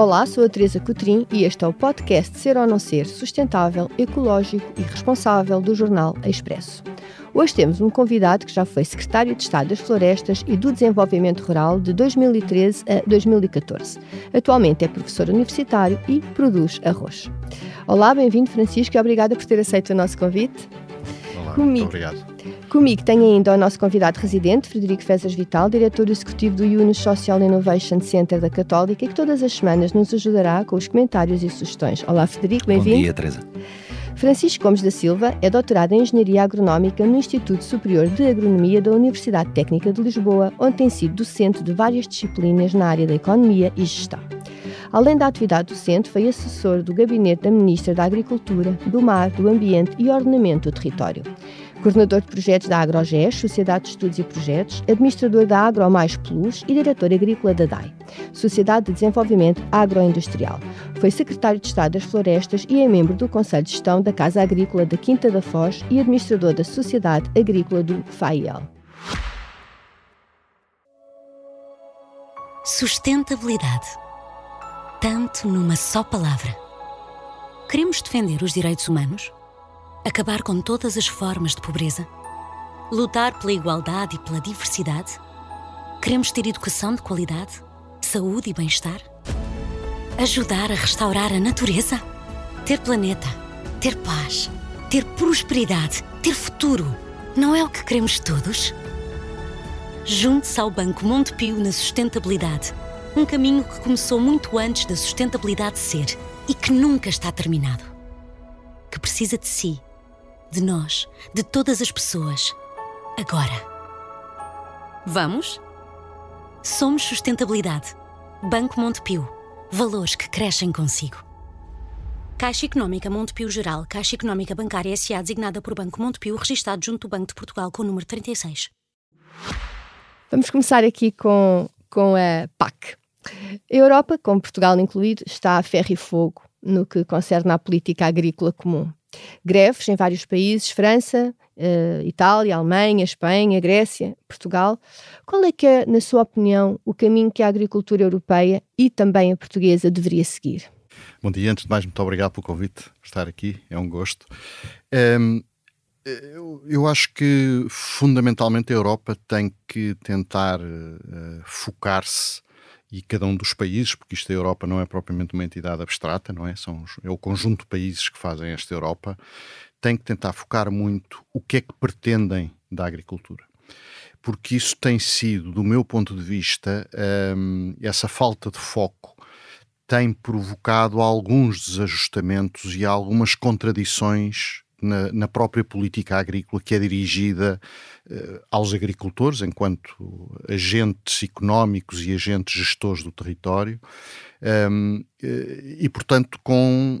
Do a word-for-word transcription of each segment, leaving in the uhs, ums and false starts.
Olá, sou a Teresa Coutrin e este é o podcast Ser ou Não Ser, sustentável, ecológico e responsável do Jornal Expresso. Hoje temos um convidado que já foi secretário de Estado das Florestas e do Desenvolvimento Rural de dois mil e treze a dois mil e catorze. Atualmente é professor universitário e produz arroz. Olá, bem-vindo Francisco e obrigada por ter aceito o nosso convite. Olá, Comigo. muito obrigado. Comigo tem ainda o nosso convidado residente, Frederico Fezas Vital, diretor executivo do Union Social Innovation Center da Católica, que todas as semanas nos ajudará com os comentários e sugestões. Olá, Frederico, bem-vindo. Bom dia, Teresa. Francisco Gomes da Silva é doutorado em Engenharia Agronómica no Instituto Superior de Agronomia da Universidade Técnica de Lisboa, onde tem sido docente de várias disciplinas na área da economia e gestão. Além da atividade docente, foi assessor do gabinete da Ministra da Agricultura, do Mar, do Ambiente e Ordenamento do Território. Coordenador de projetos da AgroGES, Sociedade de Estudos e Projetos, administrador da AgroMais Plus e diretor agrícola da D A I, Sociedade de Desenvolvimento Agroindustrial. Foi secretário de Estado das Florestas e é membro do Conselho de Gestão da Casa Agrícola da Quinta da Foz e administrador da Sociedade Agrícola do FAIEL. Sustentabilidade. Tanto numa só palavra. Queremos defender os direitos humanos? Acabar com todas as formas de pobreza? Lutar pela igualdade e pela diversidade? Queremos ter educação de qualidade, saúde e bem-estar? Ajudar a restaurar a natureza? Ter planeta, ter paz, ter prosperidade, ter futuro, não é o que queremos todos? Junte-se ao Banco Montepio na sustentabilidade, um caminho que começou muito antes da sustentabilidade ser e que nunca está terminado. Que precisa de si, de nós, de todas as pessoas, agora. Vamos? Somos Sustentabilidade. Banco Montepio. Valores que crescem consigo. Caixa Económica Montepio Geral. Caixa Económica Bancária S A designada por Banco Montepio, registado junto do Banco de Portugal com o número trinta e seis. Vamos começar aqui com, com a P A C. A Europa, com Portugal incluído, está a ferro e fogo no que concerne à política agrícola comum. Greves em vários países, França, uh, Itália, Alemanha, Espanha, Grécia, Portugal. Qual é que é, na sua opinião, o caminho que a agricultura europeia e também a portuguesa deveria seguir? Bom dia, antes de mais, muito obrigado pelo convite por estar aqui, é um gosto. Um, eu, eu acho que, fundamentalmente, a Europa tem que tentar uh, focar-se e cada um dos países, porque isto da Europa não é propriamente uma entidade abstrata, não é? São, é o conjunto de países que fazem esta Europa, tem que tentar focar muito o que é que pretendem da agricultura. Porque isso tem sido, do meu ponto de vista, hum, essa falta de foco tem provocado alguns desajustamentos e algumas contradições Na, na própria política agrícola que é dirigida uh, aos agricultores enquanto agentes económicos e agentes gestores do território um, e, portanto, com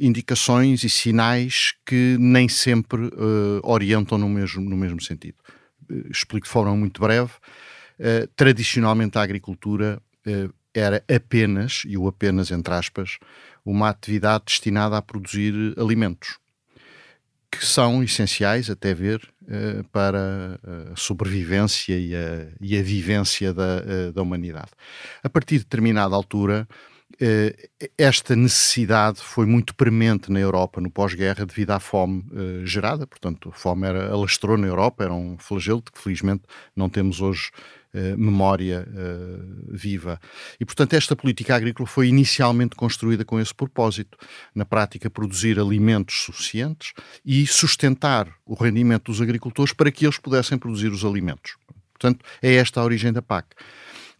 indicações e sinais que nem sempre uh, orientam no mesmo, no mesmo sentido. Explico de forma muito breve. Uh, tradicionalmente a agricultura uh, era apenas, e o apenas entre aspas, uma atividade destinada a produzir alimentos, que são essenciais, até ver, uh, para a sobrevivência e a, e a vivência da, uh, da humanidade. A partir de determinada altura, uh, esta necessidade foi muito premente na Europa, no pós-guerra, devido à fome uh, gerada. Portanto, a fome era, alastrou na Europa, era um flagelo de que, felizmente, não temos hoje uh, memória uh, viva. E, portanto, esta política agrícola foi inicialmente construída com esse propósito. Na prática, produzir alimentos suficientes e sustentar o rendimento dos agricultores para que eles pudessem produzir os alimentos. Portanto, é esta a origem da P A C.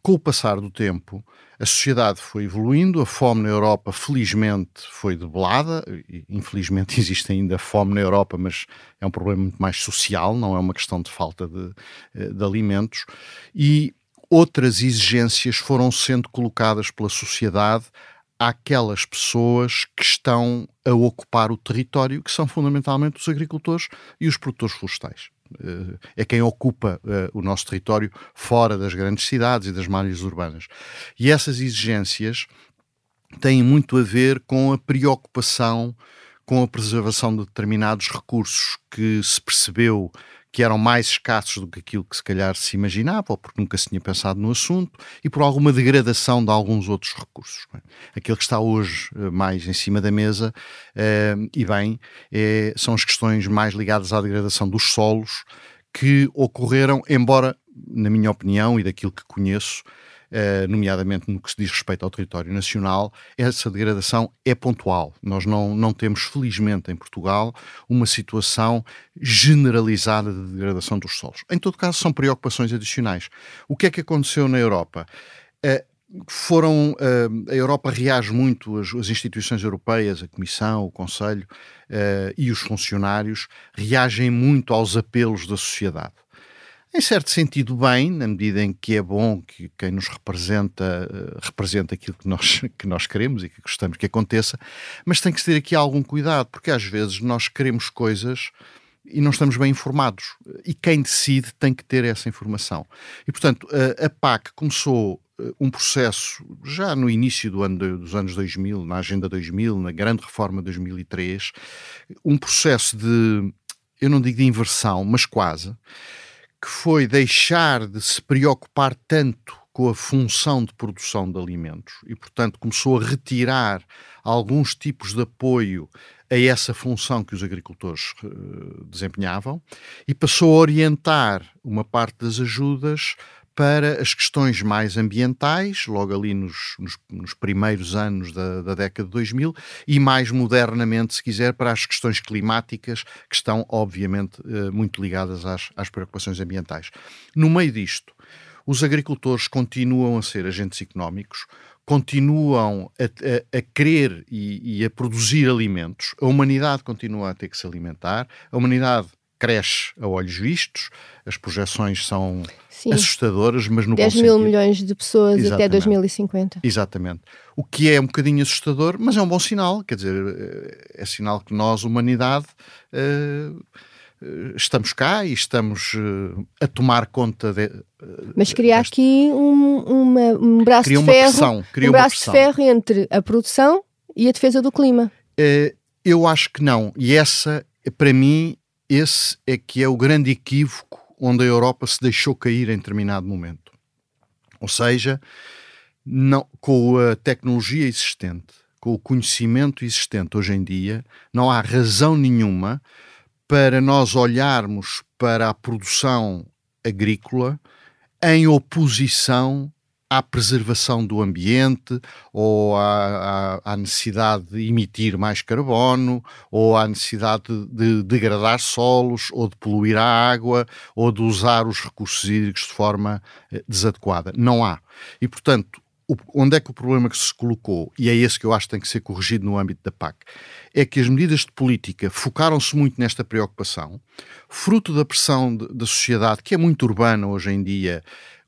Com o passar do tempo, a sociedade foi evoluindo, a fome na Europa felizmente foi debelada, infelizmente existe ainda fome na Europa, mas é um problema muito mais social, não é uma questão de falta de, de alimentos, e outras exigências foram sendo colocadas pela sociedade àquelas pessoas que estão a ocupar o território, que são fundamentalmente os agricultores e os produtores florestais. É quem ocupa uh, o nosso território fora das grandes cidades e das malhas urbanas. E essas exigências têm muito a ver com a preocupação com a preservação de determinados recursos que se percebeu que eram mais escassos do que aquilo que se calhar se imaginava, ou porque nunca se tinha pensado no assunto, e por alguma degradação de alguns outros recursos. Aquilo que está hoje mais em cima da mesa, eh, e bem, eh, são as questões mais ligadas à degradação dos solos que ocorreram, embora, na minha opinião e daquilo que conheço, Uh, nomeadamente no que se diz respeito ao território nacional, essa degradação é pontual. Nós não, não temos, felizmente, em Portugal, uma situação generalizada de degradação dos solos. Em todo caso, são preocupações adicionais. O que é que aconteceu na Europa? Uh, Foram, uh, a Europa reage muito, as, as instituições europeias, a Comissão, o Conselho uh, e os funcionários reagem muito aos apelos da sociedade. Em certo sentido bem, na medida em que é bom que quem nos representa, uh, representa aquilo que nós, que nós queremos e que gostamos que aconteça, mas tem que ter aqui algum cuidado, porque às vezes nós queremos coisas e não estamos bem informados, e quem decide tem que ter essa informação. E portanto, uh, a P A C começou um processo já no início do ano de, dos anos dois mil, na Agenda dois mil, na Grande Reforma dois mil e três, um processo de, eu não digo de inversão, mas quase, que foi deixar de se preocupar tanto com a função de produção de alimentos e, portanto, começou a retirar alguns tipos de apoio a essa função que os agricultores uh, desempenhavam e passou a orientar uma parte das ajudas para as questões mais ambientais, logo ali nos, nos, nos primeiros anos da, da década de dois mil, e mais modernamente, se quiser, para as questões climáticas, que estão, obviamente, muito ligadas às, às preocupações ambientais. No meio disto, os agricultores continuam a ser agentes económicos, continuam a, a, a querer e, e a produzir alimentos, a humanidade continua a ter que se alimentar, a humanidade cresce a olhos vistos, as projeções são Sim. assustadoras, mas no bom sentido. dez mil milhões de pessoas Exatamente. Até dois mil e cinquenta. Exatamente. O que é um bocadinho assustador, mas é um bom sinal, quer dizer, é sinal que nós, humanidade, estamos cá e estamos a tomar conta de... Mas cria aqui um, uma, um braço cria de ferro, uma pressão, cria um braço uma pressão. de ferro entre a produção e a defesa do clima. Eu acho que não, e essa, para mim, esse é que é o grande equívoco onde a Europa se deixou cair em determinado momento. Ou seja, não, com a tecnologia existente, com o conhecimento existente hoje em dia, não há razão nenhuma para nós olharmos para a produção agrícola em oposição à preservação do ambiente, ou à, à, à necessidade de emitir mais carbono, ou à necessidade de, de degradar solos, ou de poluir a água, ou de usar os recursos hídricos de forma eh, desadequada. Não há. E, portanto, o, onde é que o problema que se colocou, e é esse que eu acho que tem que ser corrigido no âmbito da P A C, é que as medidas de política focaram-se muito nesta preocupação, fruto da pressão de, da sociedade, que é muito urbana hoje em dia.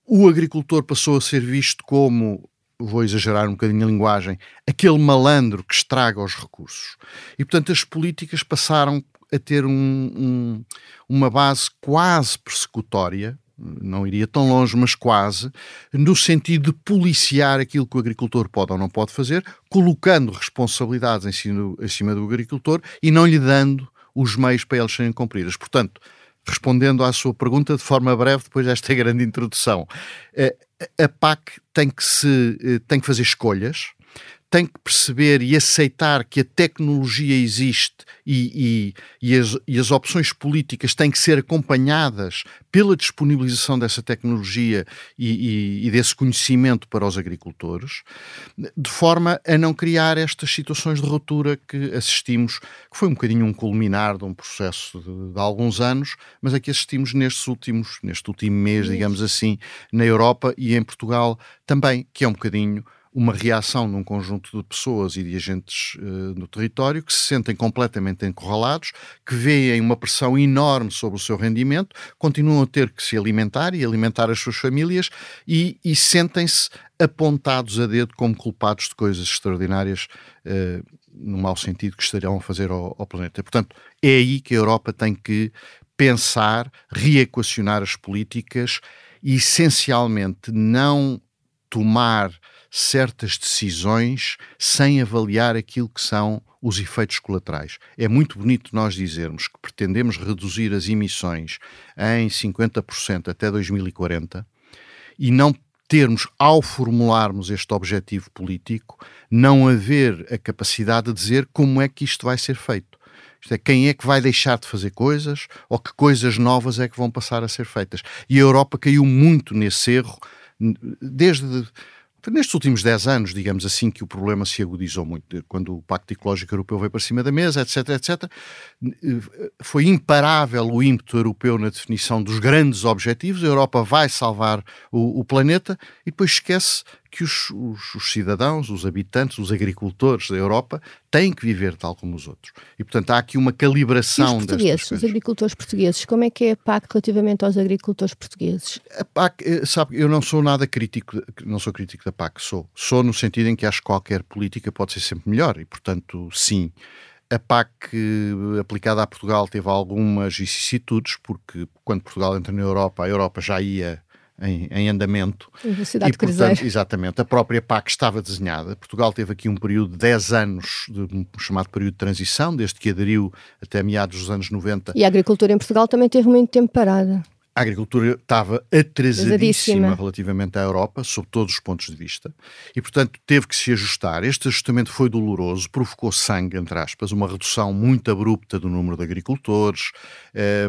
O agricultor passou a ser visto como, vou exagerar um bocadinho a linguagem, aquele malandro que estraga os recursos. E, portanto, as políticas passaram a ter um, um, uma base quase persecutória, não iria tão longe, mas quase, no sentido de policiar aquilo que o agricultor pode ou não pode fazer, colocando responsabilidades em cima, em cima do agricultor e não lhe dando os meios para eles serem cumpridas. Portanto, respondendo à sua pergunta de forma breve, depois desta grande introdução, a P A C tem que, se, tem que fazer escolhas, tem que perceber e aceitar que a tecnologia existe e, e, e, as, e as opções políticas têm que ser acompanhadas pela disponibilização dessa tecnologia e, e, e desse conhecimento para os agricultores, de forma a não criar estas situações de ruptura que assistimos, que foi um bocadinho um culminar de um processo de, de alguns anos, mas a que assistimos nestes últimos, neste último mês, digamos assim, na Europa e em Portugal também, que é um bocadinho uma reação num conjunto de pessoas e de agentes uh, no território que se sentem completamente encurralados, que veem uma pressão enorme sobre o seu rendimento, continuam a ter que se alimentar e alimentar as suas famílias e, e sentem-se apontados a dedo como culpados de coisas extraordinárias, uh, no mau sentido, que estarão a fazer ao, ao planeta. Portanto, é aí que a Europa tem que pensar, reequacionar as políticas e, essencialmente, não tomar certas decisões sem avaliar aquilo que são os efeitos colaterais. É muito bonito nós dizermos que pretendemos reduzir as emissões em cinquenta por cento até dois mil e quarenta e não termos, ao formularmos este objetivo político, não haver a capacidade de dizer como é que isto vai ser feito. Isto é, quem é que vai deixar de fazer coisas ou que coisas novas é que vão passar a ser feitas. E a Europa caiu muito nesse erro desde... Nestes últimos dez anos, digamos assim, que o problema se agudizou muito, quando o Pacto Ecológico Europeu veio para cima da mesa, etc, etcétera, foi imparável o ímpeto europeu na definição dos grandes objetivos. A Europa vai salvar o, o planeta e depois esquece que os, os, os cidadãos, os habitantes, os agricultores da Europa têm que viver tal como os outros. E, portanto, há aqui uma calibração destas coisas. Os agricultores portugueses, como é que é a P A C relativamente aos agricultores portugueses? A P A C, sabe, eu não sou nada crítico, não sou crítico da P A C, sou. Sou no sentido em que acho que qualquer política pode ser sempre melhor e, portanto, sim. A P A C aplicada a Portugal teve algumas vicissitudes, porque quando Portugal entra na Europa, a Europa já ia... Em, em andamento. Velocidade de cruzeiro. Exatamente. A própria P A C estava desenhada. Portugal teve aqui um período de dez anos, de, um chamado período de transição, desde que aderiu até meados dos anos noventa. E a agricultura em Portugal também teve muito tempo parada. A agricultura estava atrasadíssima, atrasadíssima relativamente à Europa, sob todos os pontos de vista, e, portanto, teve que se ajustar. Este ajustamento foi doloroso, provocou sangue, entre aspas, uma redução muito abrupta do número de agricultores, eh,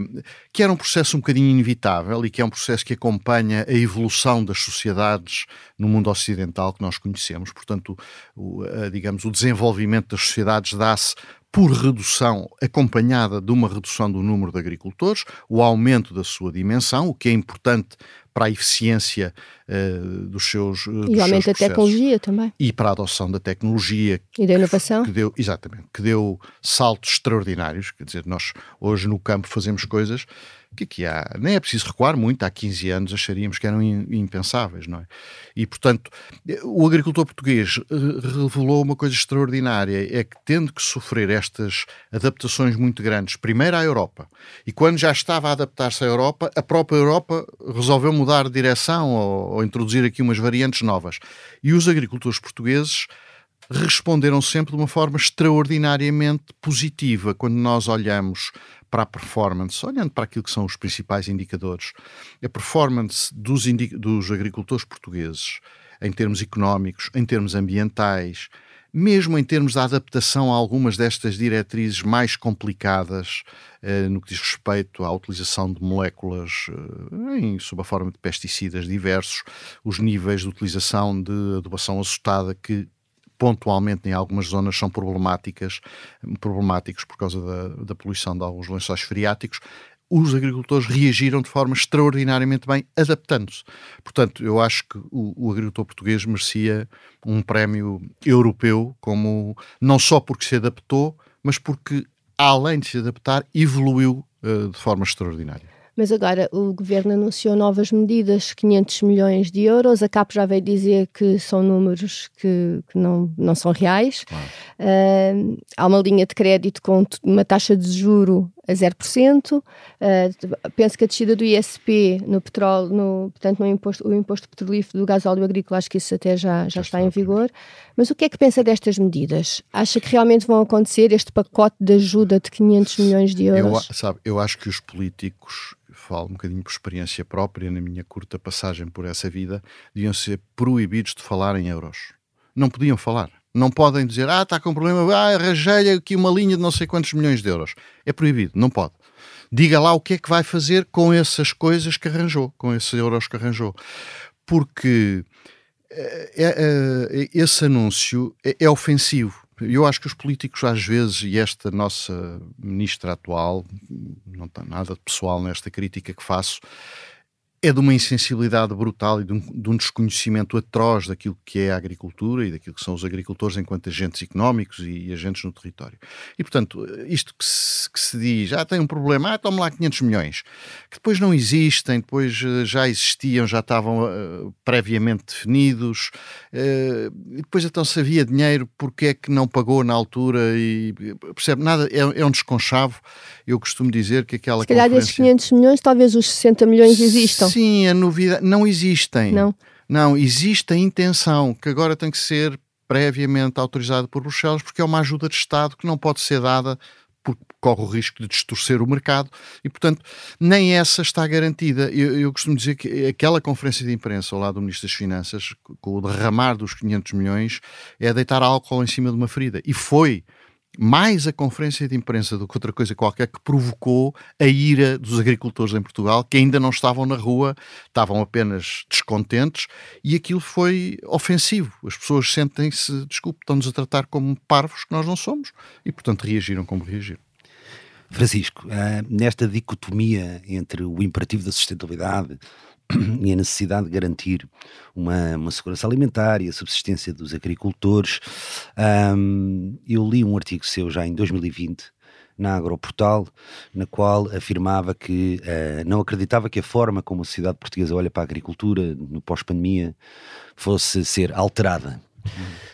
que era um processo um bocadinho inevitável e que é um processo que acompanha a evolução das sociedades no mundo ocidental que nós conhecemos. Portanto, o, a, digamos, o desenvolvimento das sociedades dá-se por redução, acompanhada de uma redução do número de agricultores, o aumento da sua dimensão, o que é importante para a eficiência uh, dos seus uh, E o aumento da tecnologia também. E para a adoção da tecnologia. E da inovação. Que deu, exatamente, que deu saltos extraordinários. Quer dizer, nós hoje no campo fazemos coisas que aqui há, nem é preciso recuar muito, há quinze anos acharíamos que eram impensáveis, não é? E, portanto, o agricultor português revelou uma coisa extraordinária, é que tendo que sofrer estas adaptações muito grandes, primeiro à Europa, e quando já estava a adaptar-se à Europa, a própria Europa resolveu mudar de direção ou, ou introduzir aqui umas variantes novas. E os agricultores portugueses responderam sempre de uma forma extraordinariamente positiva. Quando nós olhamos para a performance, olhando para aquilo que são os principais indicadores, a performance dos, indic- dos agricultores portugueses em termos económicos, em termos ambientais, mesmo em termos de adaptação a algumas destas diretrizes mais complicadas eh, no que diz respeito à utilização de moléculas eh, em, sob a forma de pesticidas diversos, os níveis de utilização de adubação assotada que pontualmente em algumas zonas são problemáticas, problemáticos por causa da, da poluição de alguns lençóis freáticos, os agricultores reagiram de forma extraordinariamente bem, adaptando-se. Portanto, eu acho que o, o agricultor português merecia um prémio europeu, como, não só porque se adaptou, mas porque, além de se adaptar, evoluiu uh, de forma extraordinária. Mas agora o Governo anunciou novas medidas, quinhentos milhões de euros. A C A P já veio dizer que são números que, que não, não são reais. Claro. Uh, há uma linha de crédito com uma taxa de juro a zero por cento. Uh, penso que a descida do I S P no petróleo, no, portanto, no imposto, o imposto petrolífero do gasóleo agrícola, acho que isso até já, já, já está, está em vigor. Mas o que é que pensa destas medidas? Acha que realmente vão acontecer este pacote de ajuda de quinhentos milhões de euros? Eu, sabe, eu acho que os políticos, falo um bocadinho por experiência própria, na minha curta passagem por essa vida, deviam ser proibidos de falar em euros. Não podiam falar. Não podem dizer, ah, está com um problema, ah, arranjei aqui uma linha de não sei quantos milhões de euros. É proibido, não pode. Diga lá o que é que vai fazer com essas coisas que arranjou, com esses euros que arranjou. Porque esse anúncio é ofensivo. Eu acho que os políticos às vezes, e esta nossa ministra atual, não está nada de pessoal nesta crítica que faço, é de uma insensibilidade brutal e de um, de um desconhecimento atroz daquilo que é a agricultura e daquilo que são os agricultores enquanto agentes económicos e, e agentes no território. E, portanto, isto que se, que se diz, ah, tem um problema, ah, toma lá quinhentos milhões, que depois não existem, depois já existiam, já estavam uh, previamente definidos, uh, e depois então se havia dinheiro, porque é que não pagou na altura e, percebe, nada, é, é um desconchavo. Eu costumo dizer que aquela conferência... Se calhar desses quinhentos milhões, talvez os sessenta milhões existam. Sim, a novidade... Não existem. Não. Não, existe a intenção que agora tem que ser previamente autorizada por Bruxelas, porque é uma ajuda de Estado que não pode ser dada porque corre o risco de distorcer o mercado e, portanto, nem essa está garantida. Eu, eu costumo dizer que aquela conferência de imprensa ao lado do Ministro das Finanças, com o derramar dos quinhentos milhões, é deitar álcool em cima de uma ferida. E foi mais a conferência de imprensa do que outra coisa qualquer que provocou a ira dos agricultores em Portugal, que ainda não estavam na rua, estavam apenas descontentes, e aquilo foi ofensivo. As pessoas sentem-se, desculpe, estão-nos a tratar como parvos que nós não somos, e portanto reagiram como reagiram. Francisco, nesta dicotomia entre o imperativo da sustentabilidade e a necessidade de garantir uma, uma segurança alimentar e a subsistência dos agricultores, um, eu li um artigo seu já em dois mil e vinte na Agroportal, na qual afirmava que uh, não acreditava que a forma como a sociedade portuguesa olha para a agricultura no pós-pandemia fosse ser alterada.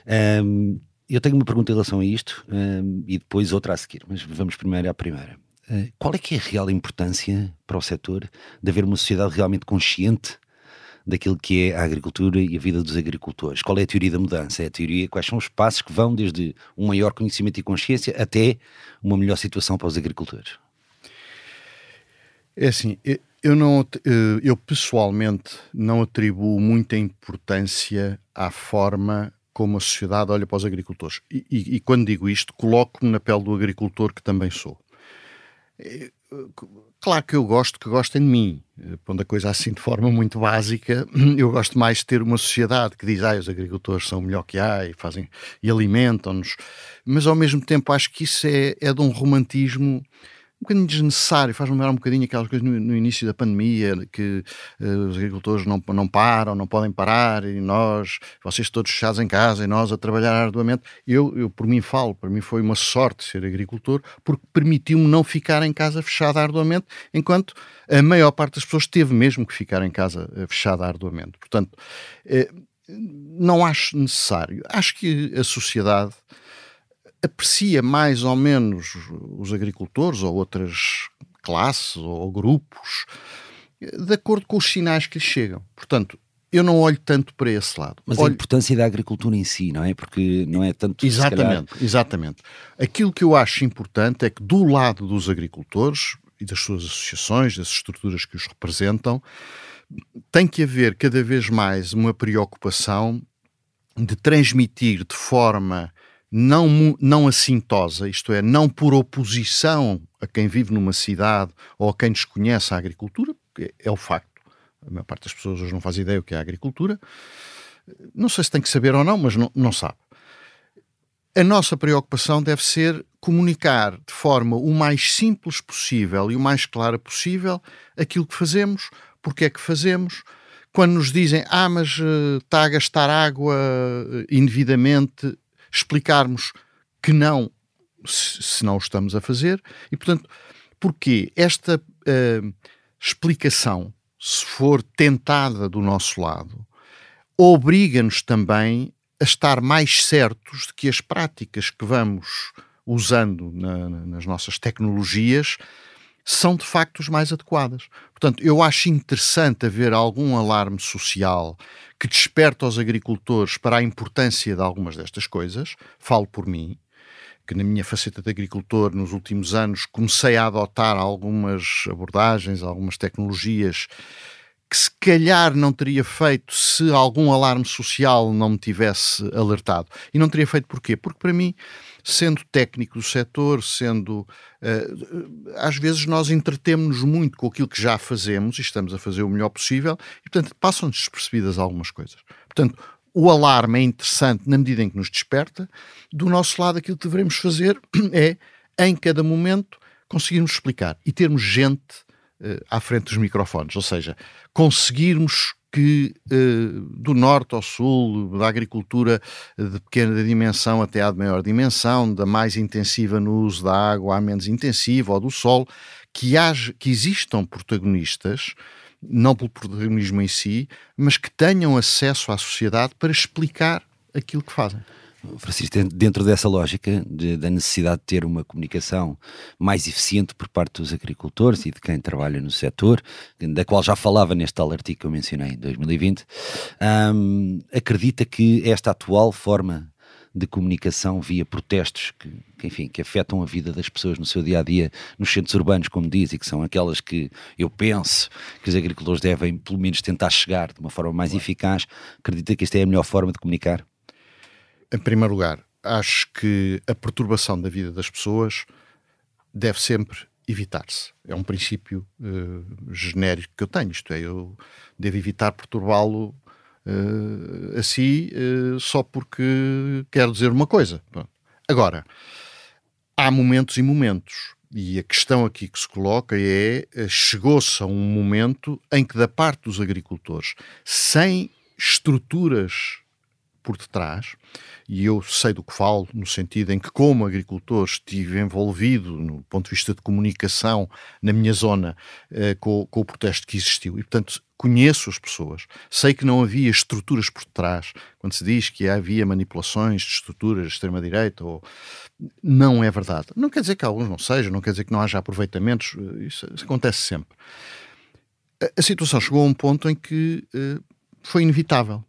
Hum. Um, eu tenho uma pergunta em relação a isto um, e depois outra a seguir, mas vamos primeiro à primeira. Qual é que é a real importância para o setor de haver uma sociedade realmente consciente daquilo que é a agricultura e a vida dos agricultores? Qual é a teoria da mudança? É a teoria, quais são os passos que vão desde um maior conhecimento e consciência até uma melhor situação para os agricultores? É assim, eu, não, eu pessoalmente não atribuo muita importância à forma como a sociedade olha para os agricultores. E, e, e quando digo isto, coloco-me na pele do agricultor que também sou. Claro que eu gosto que gostem de mim, pondo a coisa assim de forma muito básica. Eu gosto mais de ter uma sociedade que diz, ah, os agricultores são o melhor que há e, fazem, e alimentam-nos, mas ao mesmo tempo acho que isso é, é de um romantismo um bocadinho desnecessário. Faz-me lembrar um bocadinho aquelas coisas no, no início da pandemia, que uh, os agricultores não, não param, não podem parar, e nós, vocês todos fechados em casa, e nós a trabalhar arduamente. Eu, eu por mim falo, para mim foi uma sorte ser agricultor, porque permitiu-me não ficar em casa fechada arduamente, enquanto a maior parte das pessoas teve mesmo que ficar em casa fechada arduamente. Portanto, eh, não acho necessário. Acho que a sociedade aprecia mais ou menos os agricultores ou outras classes ou grupos de acordo com os sinais que lhes chegam. Portanto, eu não olho tanto para esse lado. Mas olho... a importância da agricultura em si, não é? Porque não é tanto... Exatamente, calhar... exatamente. Aquilo que eu acho importante é que do lado dos agricultores e das suas associações, das estruturas que os representam, tem que haver cada vez mais uma preocupação de transmitir de forma... Não, não assintosa, isto é, não por oposição a quem vive numa cidade ou a quem desconhece a agricultura, porque é o facto, a maior parte das pessoas hoje não faz ideia o que é a agricultura, não sei se tem que saber ou não, mas não, não sabe. A nossa preocupação deve ser comunicar de forma o mais simples possível e o mais clara possível aquilo que fazemos, porque é que fazemos. Quando nos dizem, ah, mas uh, está a gastar água indevidamente, explicarmos que não, se não o estamos a fazer, e portanto, porque esta uh, explicação, se for tentada do nosso lado, obriga-nos também a estar mais certos de que as práticas que vamos usando na, nas nossas tecnologias são de facto as mais adequadas. Portanto, eu acho interessante haver algum alarme social que desperta os agricultores para a importância de algumas destas coisas. Falo por mim, que na minha faceta de agricultor, nos últimos anos, comecei a adotar algumas abordagens, algumas tecnologias que se calhar não teria feito se algum alarme social não me tivesse alertado. E não teria feito porquê? Porque para mim, sendo técnico do setor, sendo... Uh, às vezes nós entretemos-nos muito com aquilo que já fazemos e estamos a fazer o melhor possível e, portanto, passam despercebidas algumas coisas. Portanto, o alarme é interessante na medida em que nos desperta. Do nosso lado, aquilo que devemos fazer é, em cada momento, conseguirmos explicar e termos gente à frente dos microfones, ou seja, conseguirmos que uh, do norte ao sul, da agricultura de pequena dimensão até à de maior dimensão, da mais intensiva no uso da água à menos intensiva, ou do solo, que, haja, que existam protagonistas, não pelo protagonismo em si, mas que tenham acesso à sociedade para explicar aquilo que fazem. Francisco, dentro dessa lógica de, da necessidade de ter uma comunicação mais eficiente por parte dos agricultores e de quem trabalha no setor, da qual já falava neste tal artigo que eu mencionei em dois mil e vinte, um, acredita que esta atual forma de comunicação via protestos que, que, enfim, que afetam a vida das pessoas no seu dia-a-dia, nos centros urbanos, como diz, e que são aquelas que eu penso que os agricultores devem, pelo menos, tentar chegar de uma forma mais claro. eficaz, acredita que esta é a melhor forma de comunicar? Em primeiro lugar, acho que a perturbação da vida das pessoas deve sempre evitar-se. É um princípio uh, genérico que eu tenho, isto é, eu devo evitar perturbá-lo Uh, assim uh, só porque quero dizer uma coisa. Agora, há momentos e momentos, e a questão aqui que se coloca é, chegou-se a um momento em que da parte dos agricultores, sem estruturas por detrás, e eu sei do que falo, no sentido em que como agricultor estive envolvido no ponto de vista de comunicação na minha zona eh, com, com o protesto que existiu, e portanto conheço as pessoas, sei que não havia estruturas por detrás, quando se diz que havia manipulações de estruturas de extrema-direita, ou... não é verdade. Não quer dizer que alguns não sejam, não quer dizer que não haja aproveitamentos, isso, isso acontece sempre. A, a situação chegou a um ponto em que eh, foi inevitável.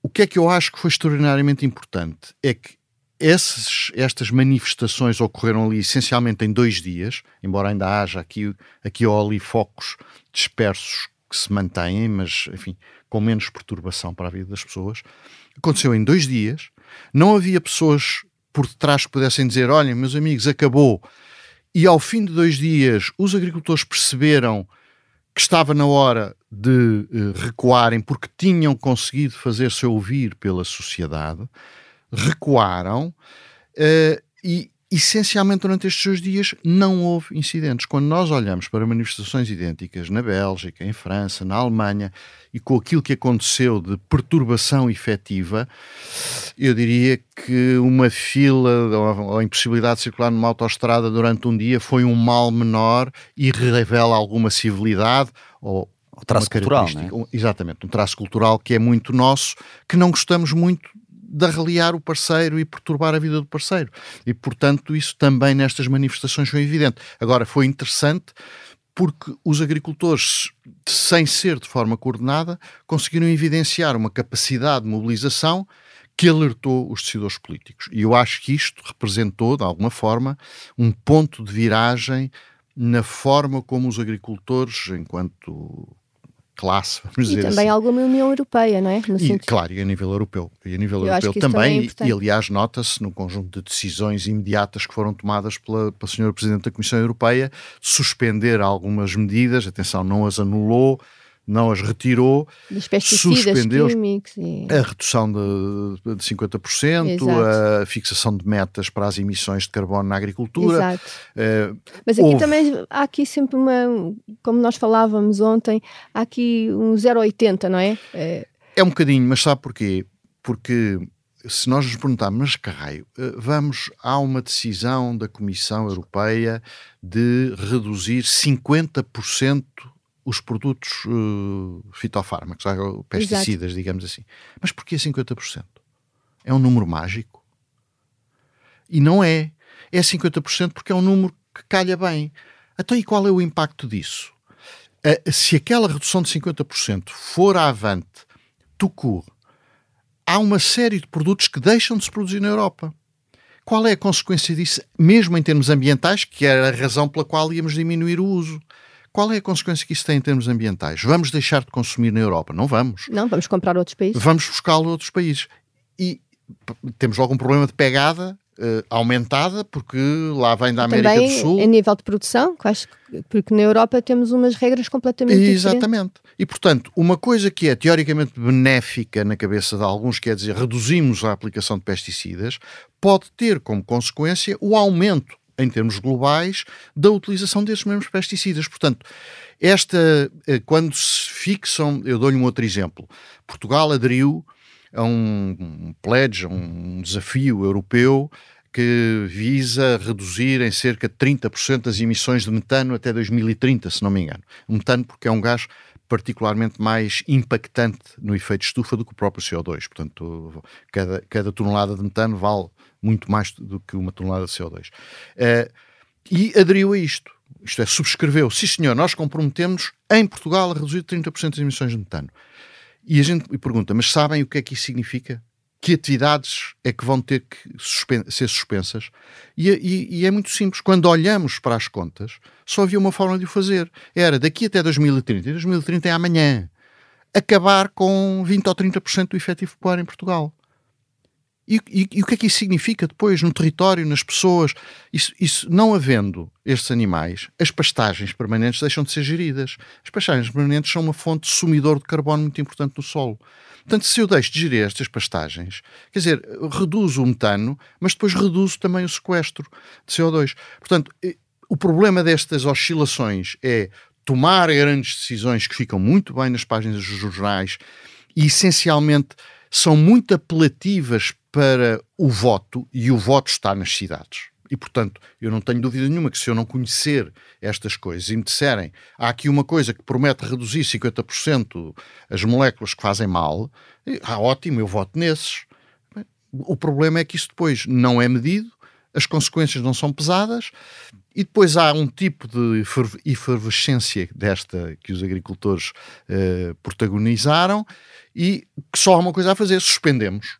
O que é que eu acho que foi extraordinariamente importante é que esses, estas manifestações ocorreram ali essencialmente em dois dias, embora ainda haja aqui, aqui ou ali focos dispersos que se mantêm, mas, enfim, com menos perturbação para a vida das pessoas. Aconteceu em dois dias, não havia pessoas por detrás que pudessem dizer, olhem, meus amigos, acabou. E ao fim de dois dias os agricultores perceberam que estava na hora de uh, recuarem, porque tinham conseguido fazer-se ouvir pela sociedade, recuaram, uh, e essencialmente durante estes dois dias não houve incidentes. Quando nós olhamos para manifestações idênticas na Bélgica, em França, na Alemanha, e com aquilo que aconteceu de perturbação efetiva, eu diria que uma fila ou, ou a impossibilidade de circular numa autoestrada durante um dia foi um mal menor e revela alguma civilidade ou um traço cultural, né? Exatamente, um traço cultural que é muito nosso, que não gostamos muito de arreliar o parceiro e perturbar a vida do parceiro. E, portanto, isso também nestas manifestações foi evidente. Agora, foi interessante porque os agricultores, sem ser de forma coordenada, conseguiram evidenciar uma capacidade de mobilização que alertou os decisores políticos. E eu acho que isto representou, de alguma forma, um ponto de viragem na forma como os agricultores, enquanto classe, vamos e dizer assim. E também alguma União Europeia, não é? No e, claro, e a nível europeu. E a nível eu europeu também, também é e, e aliás nota-se no conjunto de decisões imediatas que foram tomadas pela, pela senhora Presidente da Comissão Europeia, suspender algumas medidas, atenção, não as anulou, não as retirou, suspendeu e... a redução de, de cinquenta por cento, exato, a fixação de metas para as emissões de carbono na agricultura. Exato. Uh, Mas aqui houve... também há aqui sempre uma, como nós falávamos ontem, há aqui um zero oitenta, não é? É, é um bocadinho, mas sabe porquê? Porque se nós nos perguntarmos, mas que raio, vamos, há uma decisão da Comissão Europeia de reduzir cinquenta por cento os produtos uh, fitofármacos, pesticidas, exato, digamos assim. Mas porquê cinquenta por cento? É um número mágico? E não é. É cinquenta por cento porque é um número que calha bem. Então, e qual é o impacto disso? Uh, se aquela redução de cinquenta por cento for à avante, tucur, há uma série de produtos que deixam de se produzir na Europa. Qual é a consequência disso, mesmo em termos ambientais, que era a razão pela qual íamos diminuir o uso? Qual é a consequência que isso tem em termos ambientais? Vamos deixar de consumir na Europa? Não vamos. Não, vamos comprar outros países. Vamos buscá-lo a outros países. E temos logo um problema de pegada uh, aumentada, porque lá vem da América também, do Sul. Também, a nível de produção, quase, porque na Europa temos umas regras completamente e, diferentes. Exatamente. E, portanto, uma coisa que é teoricamente benéfica na cabeça de alguns, quer dizer, reduzimos a aplicação de pesticidas, pode ter como consequência o aumento em termos globais, da utilização desses mesmos pesticidas. Portanto, esta, quando se fixam, eu dou-lhe um outro exemplo. Portugal aderiu a um, um pledge, a um desafio europeu que visa reduzir em cerca de trinta por cento as emissões de metano até dois mil e trinta, se não me engano. O metano porque é um gás particularmente mais impactante no efeito estufa do que o próprio C O dois. Portanto, cada, cada tonelada de metano vale muito mais do que uma tonelada de C O dois. Uh, e aderiu a isto. Isto é, subscreveu. Sim, senhor, nós comprometemos em Portugal a reduzir trinta por cento das emissões de metano. E a gente me pergunta, mas sabem o que é que isso significa? Que atividades é que vão ter que suspen- ser suspensas? E, e, e é muito simples. Quando olhamos para as contas, só havia uma forma de o fazer. Era daqui até dois mil e trinta. E dois mil e trinta é amanhã. Acabar com vinte ou trinta por cento do efetivo pecuário em Portugal. E, e, e o que é que isso significa depois no território, nas pessoas? Isso, isso, não havendo estes animais, as pastagens permanentes deixam de ser geridas. As pastagens permanentes são uma fonte de sumidor de carbono muito importante no solo. Portanto, se eu deixo de gerir estas pastagens, quer dizer, reduzo o metano, mas depois reduzo também o sequestro de C O dois. Portanto, o problema destas oscilações é tomar grandes decisões que ficam muito bem nas páginas dos jornais e, essencialmente, são muito apelativas para o voto, e o voto está nas cidades. E, portanto, eu não tenho dúvida nenhuma que se eu não conhecer estas coisas e me disserem há aqui uma coisa que promete reduzir cinquenta por cento as moléculas que fazem mal, ah, ótimo, eu voto nesses. O problema é que isso depois não é medido, as consequências não são pesadas, e depois há um tipo de efervescência desta que os agricultores eh, protagonizaram, e que só há uma coisa a fazer, suspendemos.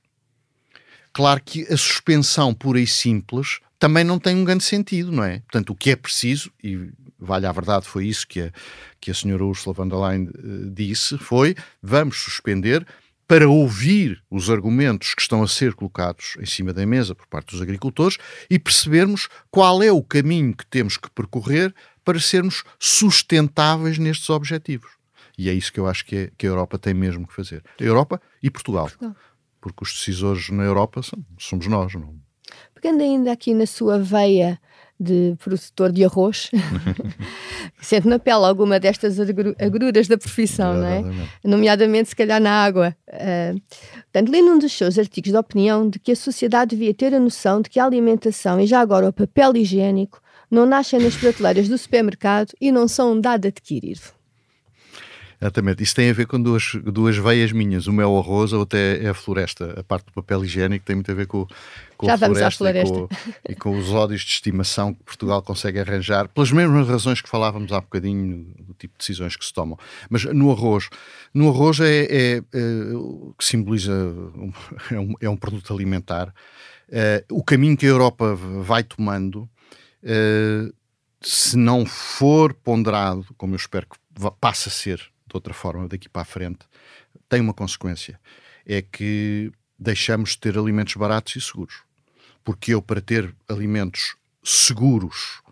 Claro que a suspensão pura e simples também não tem um grande sentido, não é? Portanto, o que é preciso, e vale à verdade, foi isso que a, que a senhora Ursula von der Leyen uh, disse, foi, vamos suspender para ouvir os argumentos que estão a ser colocados em cima da mesa por parte dos agricultores e percebermos qual é o caminho que temos que percorrer para sermos sustentáveis nestes objetivos. E é isso que eu acho que, é, que a Europa tem mesmo que fazer. A Europa e Portugal. Portugal. Porque os decisores na Europa são, somos nós, não? Pegando ainda aqui na sua veia de produtor de arroz, sente na pele alguma destas agru- agruras da profissão, não é? Nomeadamente, se calhar, na água. Uh, portanto, lendo um dos seus artigos de opinião de que a sociedade devia ter a noção de que a alimentação e já agora o papel higiênico não nascem nas prateleiras do supermercado e não são um dado adquirido. Exatamente. Isso tem a ver com duas, duas veias minhas. Uma é o arroz, a outra é a floresta. A parte do papel higiênico tem muito a ver com, com Já a floresta, floresta. E, com, e com os ódios de estimação que Portugal consegue arranjar, pelas mesmas razões que falávamos há bocadinho, do tipo de decisões que se tomam. Mas no arroz, no arroz é, é, é que simboliza, é um, é um produto alimentar. É, o caminho que a Europa vai tomando, é, se não for ponderado, como eu espero que passe a ser, de outra forma, daqui para a frente, tem uma consequência. É que deixamos de ter alimentos baratos e seguros. Porque eu, para ter alimentos seguros,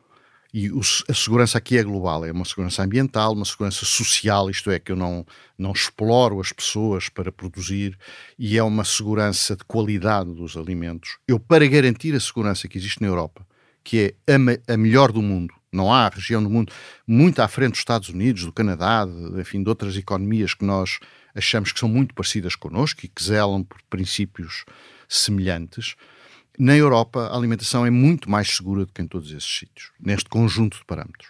e o, a segurança aqui é global, é uma segurança ambiental, uma segurança social, isto é, que eu não, não exploro as pessoas para produzir, e é uma segurança de qualidade dos alimentos. Eu, para garantir a segurança que existe na Europa, que é a, a melhor do mundo, não há região do mundo muito à frente dos Estados Unidos, do Canadá, de, enfim, de outras economias que nós achamos que são muito parecidas connosco e que zelam por princípios semelhantes. Na Europa, a alimentação é muito mais segura do que em todos esses sítios, neste conjunto de parâmetros.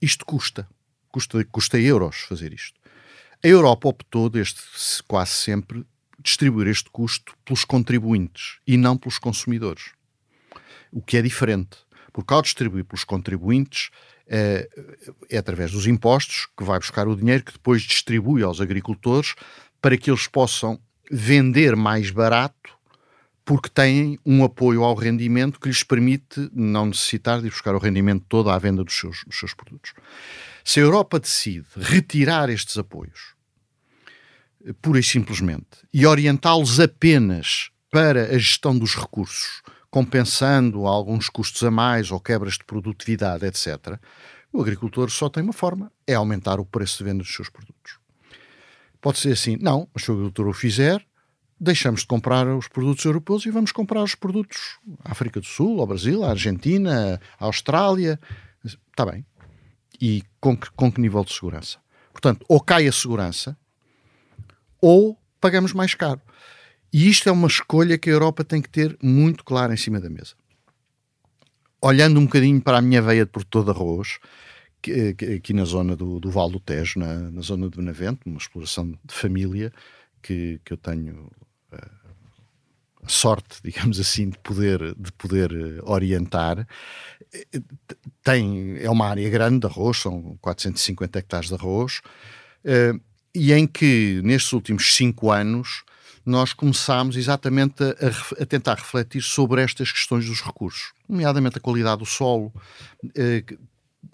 Isto custa. Custa, custa euros fazer isto. A Europa optou, desde quase sempre, distribuir este custo pelos contribuintes e não pelos consumidores. O que é diferente. Porque ao distribuir pelos contribuintes, é, é através dos impostos que vai buscar o dinheiro que depois distribui aos agricultores para que eles possam vender mais barato porque têm um apoio ao rendimento que lhes permite não necessitar de buscar o rendimento todo à venda dos seus, dos seus produtos. Se a Europa decide retirar estes apoios, pura e simplesmente, e orientá-los apenas para a gestão dos recursos, compensando alguns custos a mais ou quebras de produtividade, etcétera, o agricultor só tem uma forma, é aumentar o preço de venda dos seus produtos. Pode ser assim, não, mas se o agricultor o fizer, deixamos de comprar os produtos europeus e vamos comprar os produtos à África do Sul, ao Brasil, à Argentina, à Austrália, está bem. E com que, com que nível de segurança? Portanto, ou cai a segurança, ou pagamos mais caro. E isto é uma escolha que a Europa tem que ter muito clara em cima da mesa. Olhando um bocadinho para a minha veia de produtor de arroz, aqui na zona do, do Vale do Tejo, na, na zona de Benavento, uma exploração de família que, que eu tenho a sorte, digamos assim, de poder, de poder orientar. Tem, é uma área grande de arroz, são quatrocentos e cinquenta hectares de arroz, e em que nestes últimos cinco anos nós começámos exatamente a, a tentar refletir sobre estas questões dos recursos, nomeadamente a qualidade do solo,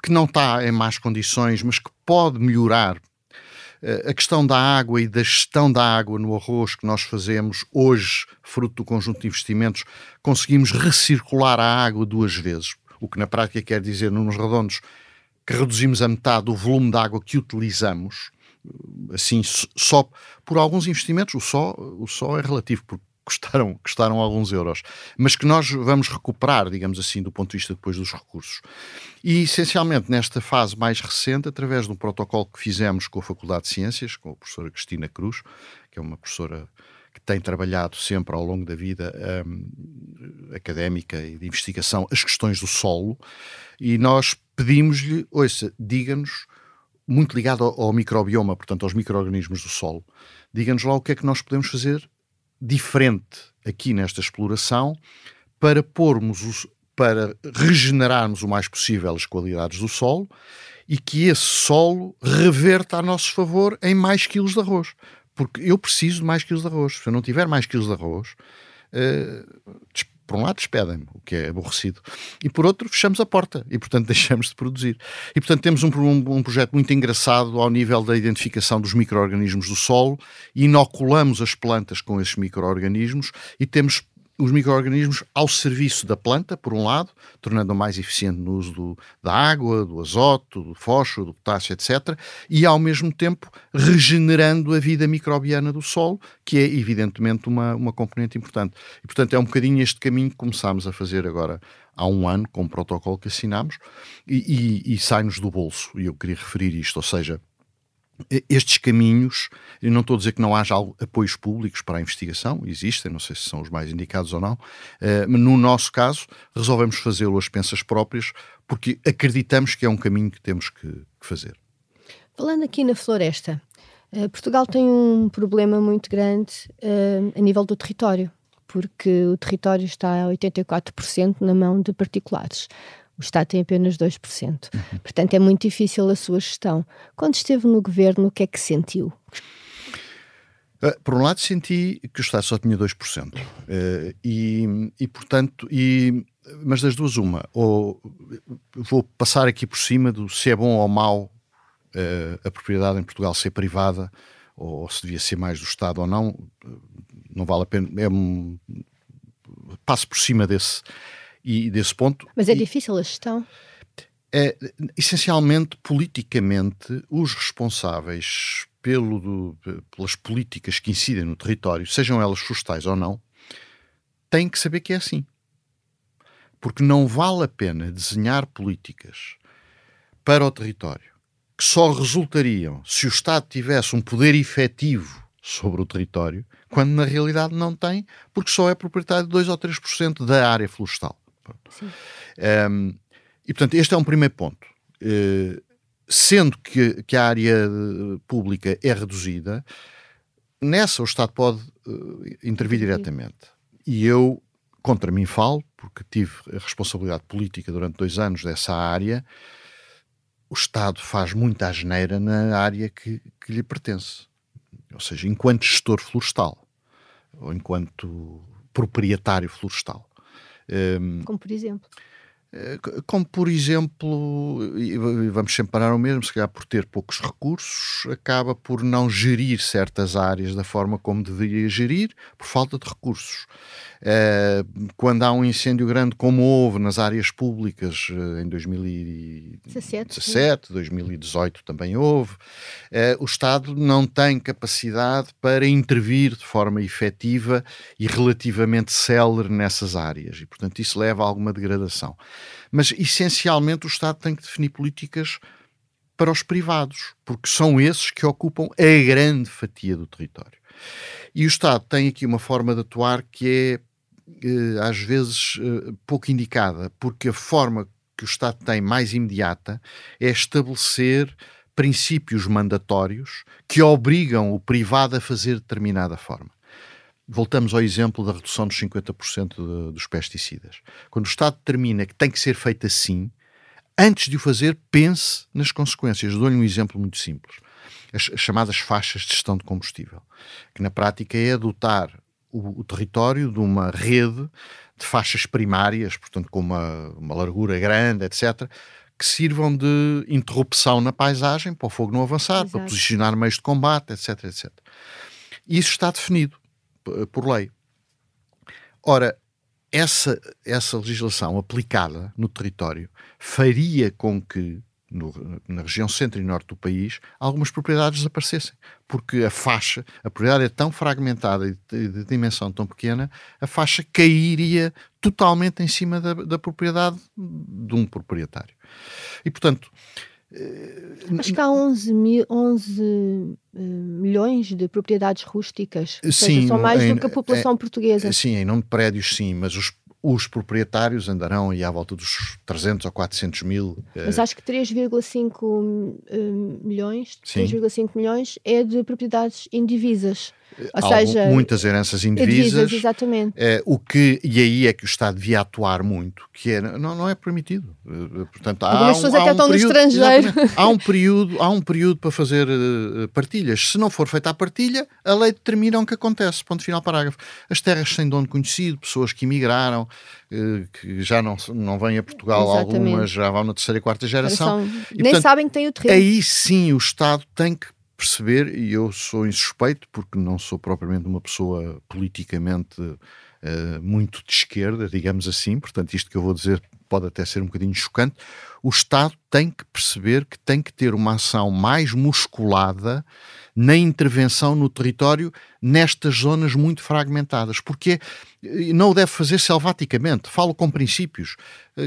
que não está em más condições, mas que pode melhorar. A questão da água e da gestão da água no arroz que nós fazemos hoje, fruto do conjunto de investimentos, conseguimos recircular a água duas vezes, o que na prática quer dizer, números redondos, que reduzimos a metade o volume de água que utilizamos. Assim, só por alguns investimentos, o só, o só é relativo, porque custaram, custaram alguns euros, mas que nós vamos recuperar, digamos assim, do ponto de vista depois dos recursos. E, essencialmente, nesta fase mais recente, através de um protocolo que fizemos com a Faculdade de Ciências, com a professora Cristina Cruz, que é uma professora que tem trabalhado sempre ao longo da vida um, académica e de investigação, as questões do solo, e nós pedimos-lhe, ouça, diga-nos, muito ligado ao, ao microbioma, portanto, aos micro-organismos do solo, diga-nos lá o que é que nós podemos fazer diferente aqui nesta exploração para pormos os, para regenerarmos o mais possível as qualidades do solo e que esse solo reverta a nosso favor em mais quilos de arroz, porque eu preciso de mais quilos de arroz. Se eu não tiver mais quilos de arroz, uh, por um lado despedem-me, o que é aborrecido, e por outro fechamos a porta e, portanto, deixamos de produzir. E, portanto, temos um, um, um projeto muito engraçado ao nível da identificação dos micro-organismos do solo, inoculamos as plantas com esses micro-organismos e temos os micro-organismos ao serviço da planta, por um lado, tornando-a mais eficiente no uso do, da água, do azoto, do fósforo, do potássio, etcétera, e, ao mesmo tempo, regenerando a vida microbiana do solo, que é, evidentemente, uma, uma componente importante. E, portanto, é um bocadinho este caminho que começámos a fazer agora há um ano, com o protocolo que assinámos, e, e, e sai-nos do bolso, e eu queria referir isto, ou seja, estes caminhos, eu não estou a dizer que não haja apoios públicos para a investigação, existem, não sei se são os mais indicados ou não, mas uh, no nosso caso resolvemos fazê-lo às pensas próprias porque acreditamos que é um caminho que temos que, que fazer. Falando aqui na floresta, uh, Portugal tem um problema muito grande uh, a nível do território, porque o território está a oitenta e quatro por cento na mão de particulares. O Estado tem apenas dois por cento. Portanto, é muito difícil a sua gestão. Quando esteve no governo, o que é que sentiu? Por um lado, senti que o Estado só tinha dois por cento. E, e portanto, e, mas das duas uma. Ou, vou passar aqui por cima do se é bom ou mau a propriedade em Portugal ser privada, ou se devia ser mais do Estado ou não. Não vale a pena. É um, passo por cima desse... E desse ponto, mas é difícil a gestão? É, essencialmente, politicamente, os responsáveis pelo, do, pelas políticas que incidem no território, sejam elas florestais ou não, têm que saber que é assim. Porque não vale a pena desenhar políticas para o território que só resultariam se o Estado tivesse um poder efetivo sobre o território, quando na realidade não tem, porque só é proprietário de dois ou três por cento da área florestal. Um, e portanto este é um primeiro ponto. Uh, sendo que, que a área pública é reduzida, nessa o Estado pode uh, intervir diretamente. E eu contra mim falo, porque tive a responsabilidade política durante dois anos dessa área. O Estado faz muita asneira na área que, que lhe pertence, ou seja, enquanto gestor florestal ou enquanto proprietário florestal. Um, como por exemplo? Como por exemplo, e vamos sempre parar o mesmo, se calhar por ter poucos recursos, acaba por não gerir certas áreas da forma como deveria gerir, por falta de recursos. Uh, quando há um incêndio grande, como houve nas áreas públicas em dois mil e dezassete, dois mil e dezoito também houve, uh, o Estado não tem capacidade para intervir de forma efetiva e relativamente célere nessas áreas, e portanto isso leva a alguma degradação. Mas, essencialmente, o Estado tem que definir políticas para os privados, porque são esses que ocupam a grande fatia do território. E o Estado tem aqui uma forma de atuar que é, eh, às vezes, eh, pouco indicada, porque a forma que o Estado tem mais imediata é estabelecer princípios mandatórios que obrigam o privado a fazer de determinada forma. Voltamos ao exemplo da redução dos cinquenta por cento de, dos pesticidas. Quando o Estado determina que tem que ser feito assim, antes de o fazer, pense nas consequências. Dou-lhe um exemplo muito simples. As, as chamadas faixas de gestão de combustível, que na prática é adotar o, o território de uma rede de faixas primárias, portanto com uma, uma largura grande, etcétera, que sirvam de interrupção na paisagem, para o fogo não avançar, exato, para posicionar meios de combate, etcétera, etcétera. E isso está definido por lei. Ora, essa, essa legislação aplicada no território faria com que, no, na região centro e norte do país, algumas propriedades desaparecessem, porque a faixa, a propriedade é tão fragmentada e de, de dimensão tão pequena, a faixa cairia totalmente em cima da, da propriedade de um proprietário. E, portanto... Acho que há onze milhões de propriedades rústicas, ou seja, sim, são mais em, do que a população em, portuguesa. Sim, em nome de prédios sim, mas os, os proprietários andarão aí à volta dos trezentos ou quatrocentos mil. Mas acho que três vírgula cinco milhões, três vírgula cinco milhões é de propriedades indivisas. Ou seja, muitas heranças indivisas, indivisas exatamente. É, o que, e aí é que o Estado devia atuar muito, que é, não, não é permitido. Portanto, há um, pessoas há, até um período, há um período há um período para fazer uh, partilhas. Se não for feita a partilha, a lei determina o que acontece, ponto final, parágrafo. As terras sem dono conhecido, pessoas que emigraram, uh, que já não, não vêm a Portugal, exatamente, algumas já vão na terceira e quarta geração, geração. E, nem portanto, sabem que têm o terreno. Aí sim o Estado tem que perceber, e eu sou insuspeito porque não sou propriamente uma pessoa politicamente uh, muito de esquerda, digamos assim, portanto isto que eu vou dizer pode até ser um bocadinho chocante, o Estado tem que perceber que tem que ter uma ação mais musculada na intervenção no território nestas zonas muito fragmentadas, porque não o deve fazer selvaticamente, falo com princípios.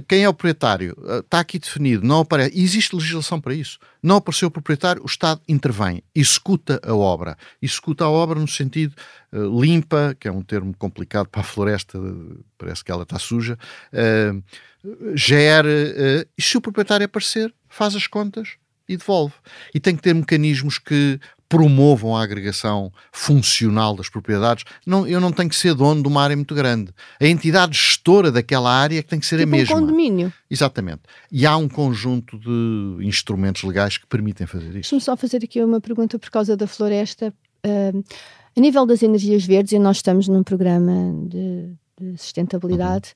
Quem é o proprietário? Está aqui definido, não aparece. Existe legislação para isso. Não apareceu o proprietário, o Estado intervém, executa a obra. Executa a obra no sentido uh, limpa, que é um termo complicado para a floresta, parece que ela está suja, uh, gere, uh, e se o proprietário aparecer, faz as contas e devolve. E tem que ter mecanismos que promovam a agregação funcional das propriedades. Não, eu não tenho que ser dono de uma área muito grande. A entidade gestora daquela área é que tem que ser tipo a mesma. Um condomínio. Exatamente. E há um conjunto de instrumentos legais que permitem fazer isso. Deixa-me só fazer aqui uma pergunta por causa da floresta. Uh, a nível das energias verdes, e nós estamos num programa de, de sustentabilidade,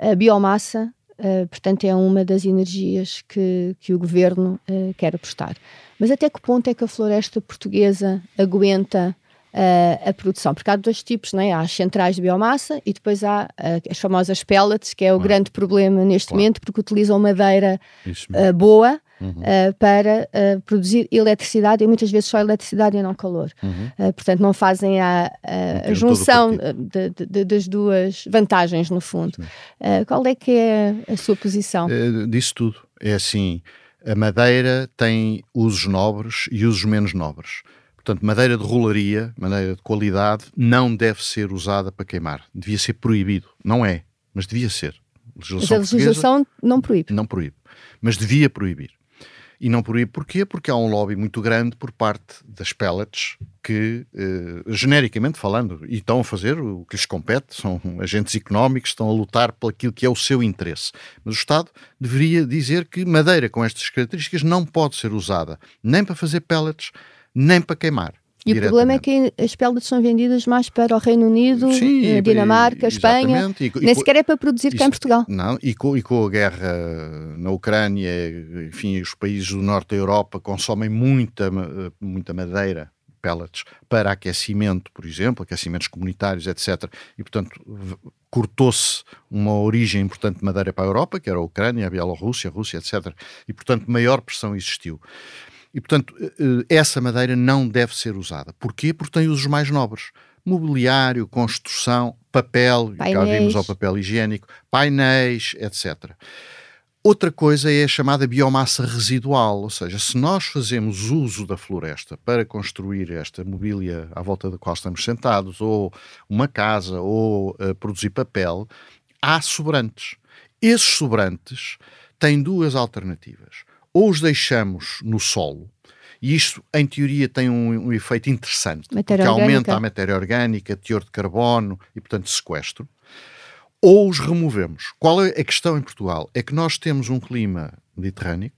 uhum, a biomassa, Uh, portanto, é uma das energias que, que o governo uh, quer apostar. Mas até que ponto é que a floresta portuguesa aguenta uh, a produção? Porque há dois tipos, não é? Há as centrais de biomassa e depois há uh, as famosas pellets, que é o claro. grande problema neste claro. momento, porque utilizam madeira uh, boa, uhum, uh, para uh, produzir eletricidade, e muitas vezes só eletricidade e não calor. Uhum. Uh, portanto, não fazem a, a, a junção de, de, de, das duas vantagens, no fundo. Uh, qual é que é a sua posição? Uh, disse tudo. É assim, a madeira tem usos nobres e usos menos nobres. Portanto, madeira de rolaria, madeira de qualidade, não deve ser usada para queimar. Devia ser proibido. Não é, mas devia ser. Legislação mas a legislação não proíbe. Não proíbe, mas devia proibir. E não por aí. Porquê? Porque há um lobby muito grande por parte das pellets que, eh, genericamente falando, e estão a fazer o que lhes compete, são agentes económicos, estão a lutar por aquilo que é o seu interesse. Mas o Estado deveria dizer que madeira com estas características não pode ser usada, nem para fazer pellets, nem para queimar. E o problema é que as pellets são vendidas mais para o Reino Unido, sim, Dinamarca, e, Espanha, e, nem e, sequer é para produzir isso, cá em Portugal. Não, e com, e com a guerra na Ucrânia, enfim, os países do norte da Europa consomem muita, muita madeira, pellets, para aquecimento, por exemplo, aquecimentos comunitários, etcétera. E, portanto, cortou-se uma origem importante de madeira para a Europa, que era a Ucrânia, a Bielorrússia, a Rússia, etcétera. E, portanto, maior pressão existiu. E, portanto, essa madeira não deve ser usada. Porquê? Porque tem usos mais nobres. Mobiliário, construção, papel, já vimos ao papel higiênico, painéis, etcétera. Outra coisa é a chamada biomassa residual, ou seja, se nós fazemos uso da floresta para construir esta mobília à volta da qual estamos sentados, ou uma casa, ou uh, produzir papel, há sobrantes. Esses sobrantes tem duas alternativas. Ou os deixamos no solo, e isto, em teoria, tem um, um efeito interessante, matéria porque orgânica. Aumenta a matéria orgânica, teor de carbono e, portanto, sequestro, ou os removemos. Qual é a questão em Portugal? É que nós temos um clima mediterrâneo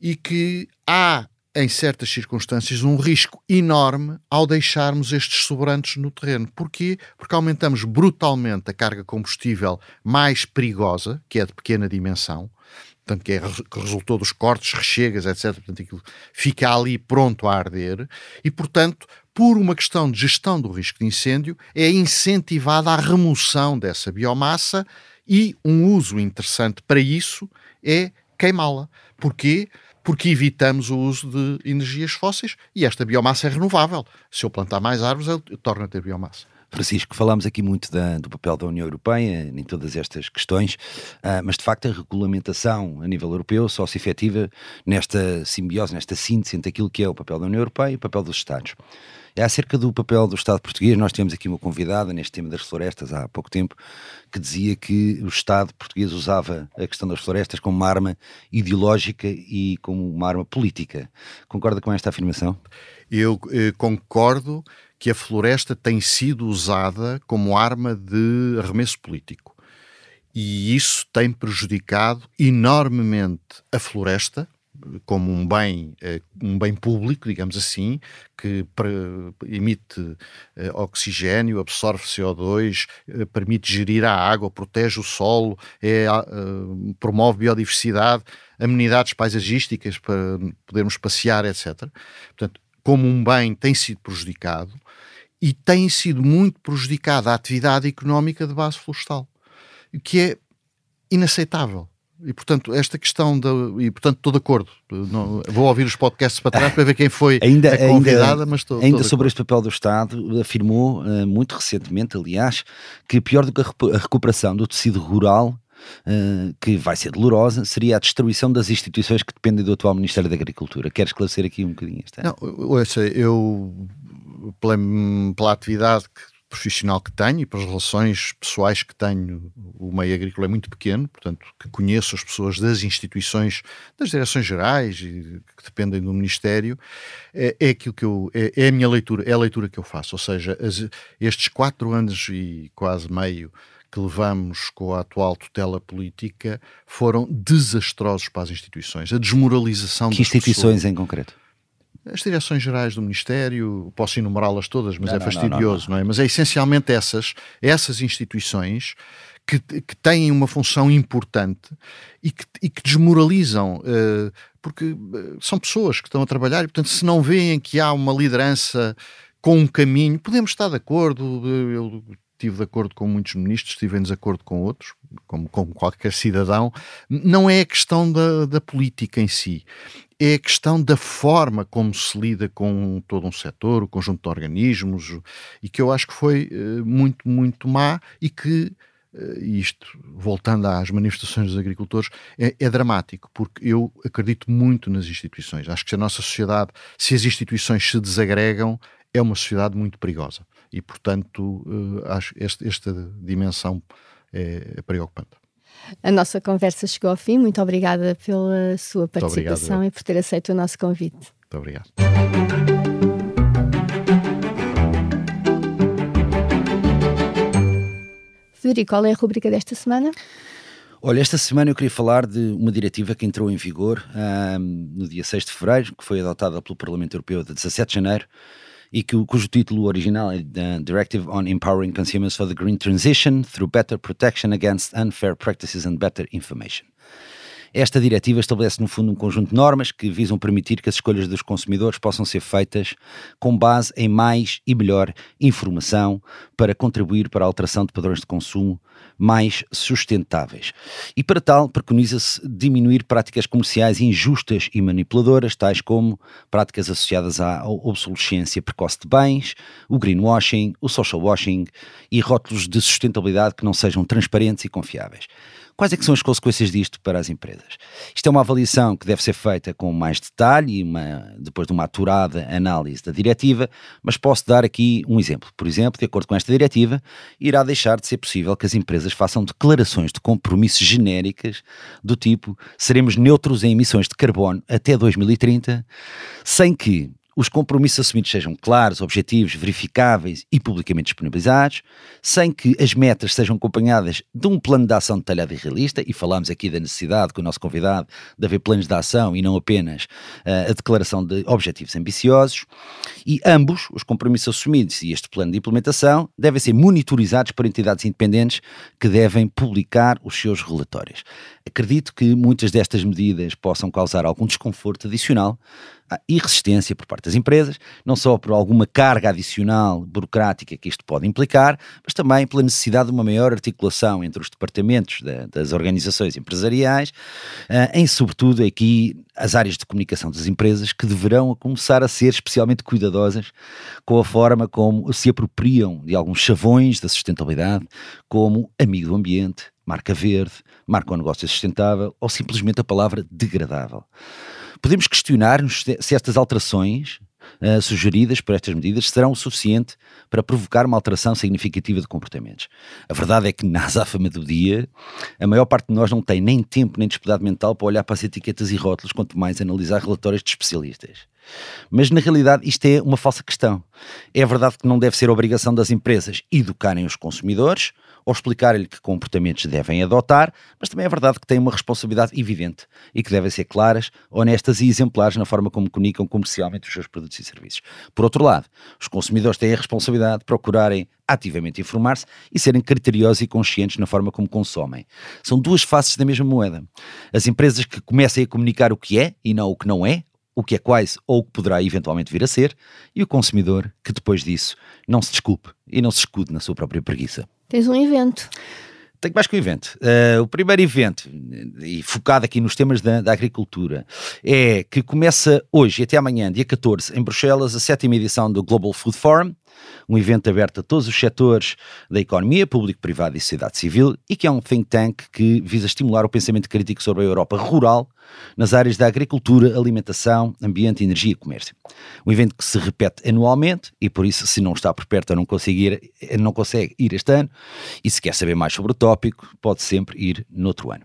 e que há, em certas circunstâncias, um risco enorme ao deixarmos estes sobrantes no terreno. Porquê? Porque aumentamos brutalmente a carga combustível mais perigosa, que é de pequena dimensão, portanto, que, é, que resultou dos cortes, rechegas, etcétera. Portanto, aquilo fica ali pronto a arder e, portanto, por uma questão de gestão do risco de incêndio, é incentivada a remoção dessa biomassa e um uso interessante para isso é queimá-la. Porquê? Porque evitamos o uso de energias fósseis e esta biomassa é renovável. Se eu plantar mais árvores, eu torno a ter biomassa. Francisco, falámos aqui muito da, do papel da União Europeia em todas estas questões, uh, mas de facto a regulamentação a nível europeu só se efetiva nesta simbiose, nesta síntese entre aquilo que é o papel da União Europeia e o papel dos Estados. E acerca do papel do Estado português, nós tivemos aqui uma convidada neste tema das florestas há pouco tempo, que dizia que o Estado português usava a questão das florestas como uma arma ideológica e como uma arma política. Concorda com esta afirmação? Eu eh, concordo que a floresta tem sido usada como arma de arremesso político. E isso tem prejudicado enormemente a floresta, como um bem, um bem público, digamos assim, que emite oxigênio, absorve C O dois, permite gerir a água, protege o solo, é, promove biodiversidade, amenidades paisagísticas para podermos passear, etcétera. Portanto, como um bem tem sido prejudicado e tem sido muito prejudicada a atividade económica de base florestal, o que é inaceitável. E, portanto, esta questão, da, e, portanto, estou de acordo. Não, vou ouvir os podcasts para trás para ver quem foi ainda, a convidada, ainda, mas estou... Ainda sobre este papel do Estado, afirmou, muito recentemente, aliás, que pior do que a recuperação do tecido rural, que vai ser dolorosa, seria a destruição das instituições que dependem do atual Ministério da Agricultura. Quero esclarecer aqui um bocadinho esta... Não, ouça, eu, pela, pela atividade que... profissional que tenho e para as relações pessoais que tenho, o meio agrícola é muito pequeno, portanto, que conheço as pessoas das instituições, das direções gerais e que dependem do Ministério, é, é aquilo que eu, é, é a minha leitura, é a leitura que eu faço, ou seja, as, estes quatro anos e quase meio que levamos com a atual tutela política foram desastrosos para as instituições, a desmoralização das pessoas. Que instituições em concreto? As direções gerais do Ministério, posso enumerá-las todas, mas não, é fastidioso, não, não, não. não é? Mas é essencialmente essas, essas instituições que, que têm uma função importante e que, e que desmoralizam, uh, porque são pessoas que estão a trabalhar e, portanto, se não veem que há uma liderança com um caminho, podemos estar de acordo, eu estive de acordo com muitos ministros, estive em desacordo com outros, como, como qualquer cidadão, não é a questão da, da política em si. É a questão da forma como se lida com todo um setor, o conjunto de organismos, e que eu acho que foi uh, muito, muito má e que, uh, isto, voltando às manifestações dos agricultores, é, é dramático, porque eu acredito muito nas instituições. Acho que a nossa sociedade, se as instituições se desagregam, é uma sociedade muito perigosa. E, portanto, uh, acho este, esta dimensão é, é preocupante. A nossa conversa chegou ao fim. Muito obrigada pela sua participação obrigado, e por ter aceito o nosso convite. Muito obrigado. Frederico, qual é a rubrica desta semana? Olha, esta semana eu queria falar de uma diretiva que entrou em vigor um, no dia seis de fevereiro, que foi adotada pelo Parlamento Europeu de dezassete de janeiro, e que, cujo título original é The Directive on Empowering Consumers for the Green Transition through Better Protection Against Unfair Practices and Better Information. Esta diretiva estabelece, no fundo, um conjunto de normas que visam permitir que as escolhas dos consumidores possam ser feitas com base em mais e melhor informação para contribuir para a alteração de padrões de consumo mais sustentáveis. E para tal, preconiza-se diminuir práticas comerciais injustas e manipuladoras, tais como práticas associadas à obsolescência precoce de bens, o greenwashing, o social washing e rótulos de sustentabilidade que não sejam transparentes e confiáveis. Quais é que são as consequências disto para as empresas? Isto é uma avaliação que deve ser feita com mais detalhe e uma, depois de uma aturada análise da diretiva, mas posso dar aqui um exemplo. Por exemplo, de acordo com esta diretiva, irá deixar de ser possível que as empresas façam declarações de compromissos genéricas do tipo seremos neutros em emissões de carbono até dois mil e trinta, sem que os compromissos assumidos sejam claros, objetivos, verificáveis e publicamente disponibilizados, sem que as metas sejam acompanhadas de um plano de ação detalhado e realista, e falámos aqui da necessidade, com o nosso convidado, de haver planos de ação e não apenas uh, a declaração de objetivos ambiciosos, e ambos, os compromissos assumidos e este plano de implementação, devem ser monitorizados por entidades independentes que devem publicar os seus relatórios. Acredito que muitas destas medidas possam causar algum desconforto adicional e resistência por parte das empresas, não só por alguma carga adicional burocrática que isto pode implicar, mas também pela necessidade de uma maior articulação entre os departamentos da, das organizações empresariais, uh, em sobretudo aqui as áreas de comunicação das empresas, que deverão começar a ser especialmente cuidadosas com a forma como se apropriam de alguns chavões da sustentabilidade, como amigo do ambiente, marca verde, marca ao negócio sustentável ou simplesmente a palavra degradável. Podemos questionar-nos se estas alterações uh, sugeridas por estas medidas serão o suficiente para provocar uma alteração significativa de comportamentos. A verdade é que na azáfama do dia, a maior parte de nós não tem nem tempo nem disponibilidade mental para olhar para as etiquetas e rótulos, quanto mais analisar relatórios de especialistas. Mas na realidade isto é uma falsa questão. É verdade que não deve ser obrigação das empresas educarem os consumidores ou explicarem-lhe que comportamentos devem adotar, mas também é verdade que têm uma responsabilidade evidente e que devem ser claras, honestas e exemplares na forma como comunicam comercialmente os seus produtos e serviços. Por outro lado, os consumidores têm a responsabilidade de procurarem ativamente informar-se e serem criteriosos e conscientes na forma como consomem. São duas faces da mesma moeda. As empresas que comecem a comunicar o que é e não o que não é, o que é quase ou o que poderá eventualmente vir a ser, e o consumidor que depois disso não se desculpe e não se escude na sua própria preguiça. Tens um evento. Tenho mais que um evento. Uh, o primeiro evento, e focado aqui nos temas da, da agricultura, é que começa hoje e até amanhã, dia catorze, em Bruxelas, a sétima edição do Global Food Forum, um evento aberto a todos os setores da economia, público, privado e sociedade civil, e que é um think tank que visa estimular o pensamento crítico sobre a Europa rural nas áreas da agricultura, alimentação, ambiente, energia e comércio. Um evento que se repete anualmente e por isso, se não está por perto ou não consegue ir, não consegue ir este ano, e se quer saber mais sobre o tópico, pode sempre ir noutro ano.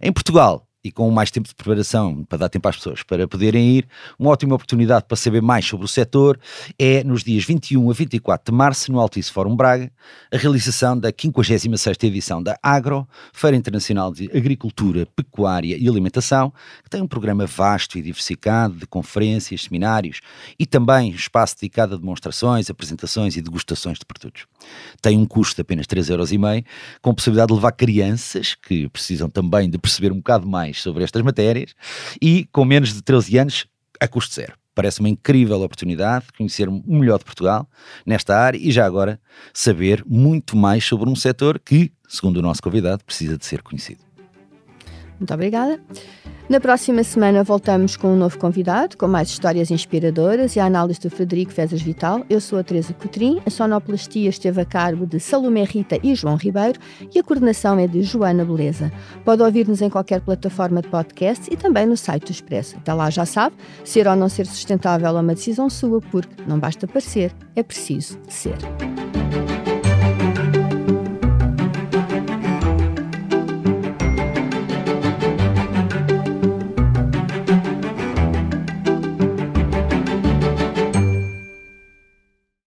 Em Portugal, e com mais tempo de preparação, para dar tempo às pessoas para poderem ir, uma ótima oportunidade para saber mais sobre o setor é nos dias vinte e um a vinte e quatro de março, no Altice Fórum Braga, a realização da quinquagésima sexta edição da Agro, Feira Internacional de Agricultura, Pecuária e Alimentação, que tem um programa vasto e diversificado de conferências, seminários e também espaço dedicado a demonstrações, apresentações e degustações de produtos. Tem um custo de apenas três euros e meio, com possibilidade de levar crianças, que precisam também de perceber um bocado mais sobre estas matérias, e com menos de treze anos a custo zero. Parece uma incrível oportunidade de conhecer o melhor de Portugal nesta área e já agora saber muito mais sobre um setor que, segundo o nosso convidado, precisa de ser conhecido. Muito obrigada. Na próxima semana voltamos com um novo convidado, com mais histórias inspiradoras e a análise do Frederico Fezas Vital. Eu sou a Teresa Coutrin, a sonoplastia esteve a cargo de Salomé Rita e João Ribeiro e a coordenação é de Joana Beleza. Pode ouvir-nos em qualquer plataforma de podcast e também no site do Expresso. Até lá, já sabe, ser ou não ser sustentável é uma decisão sua, porque não basta parecer, é preciso ser.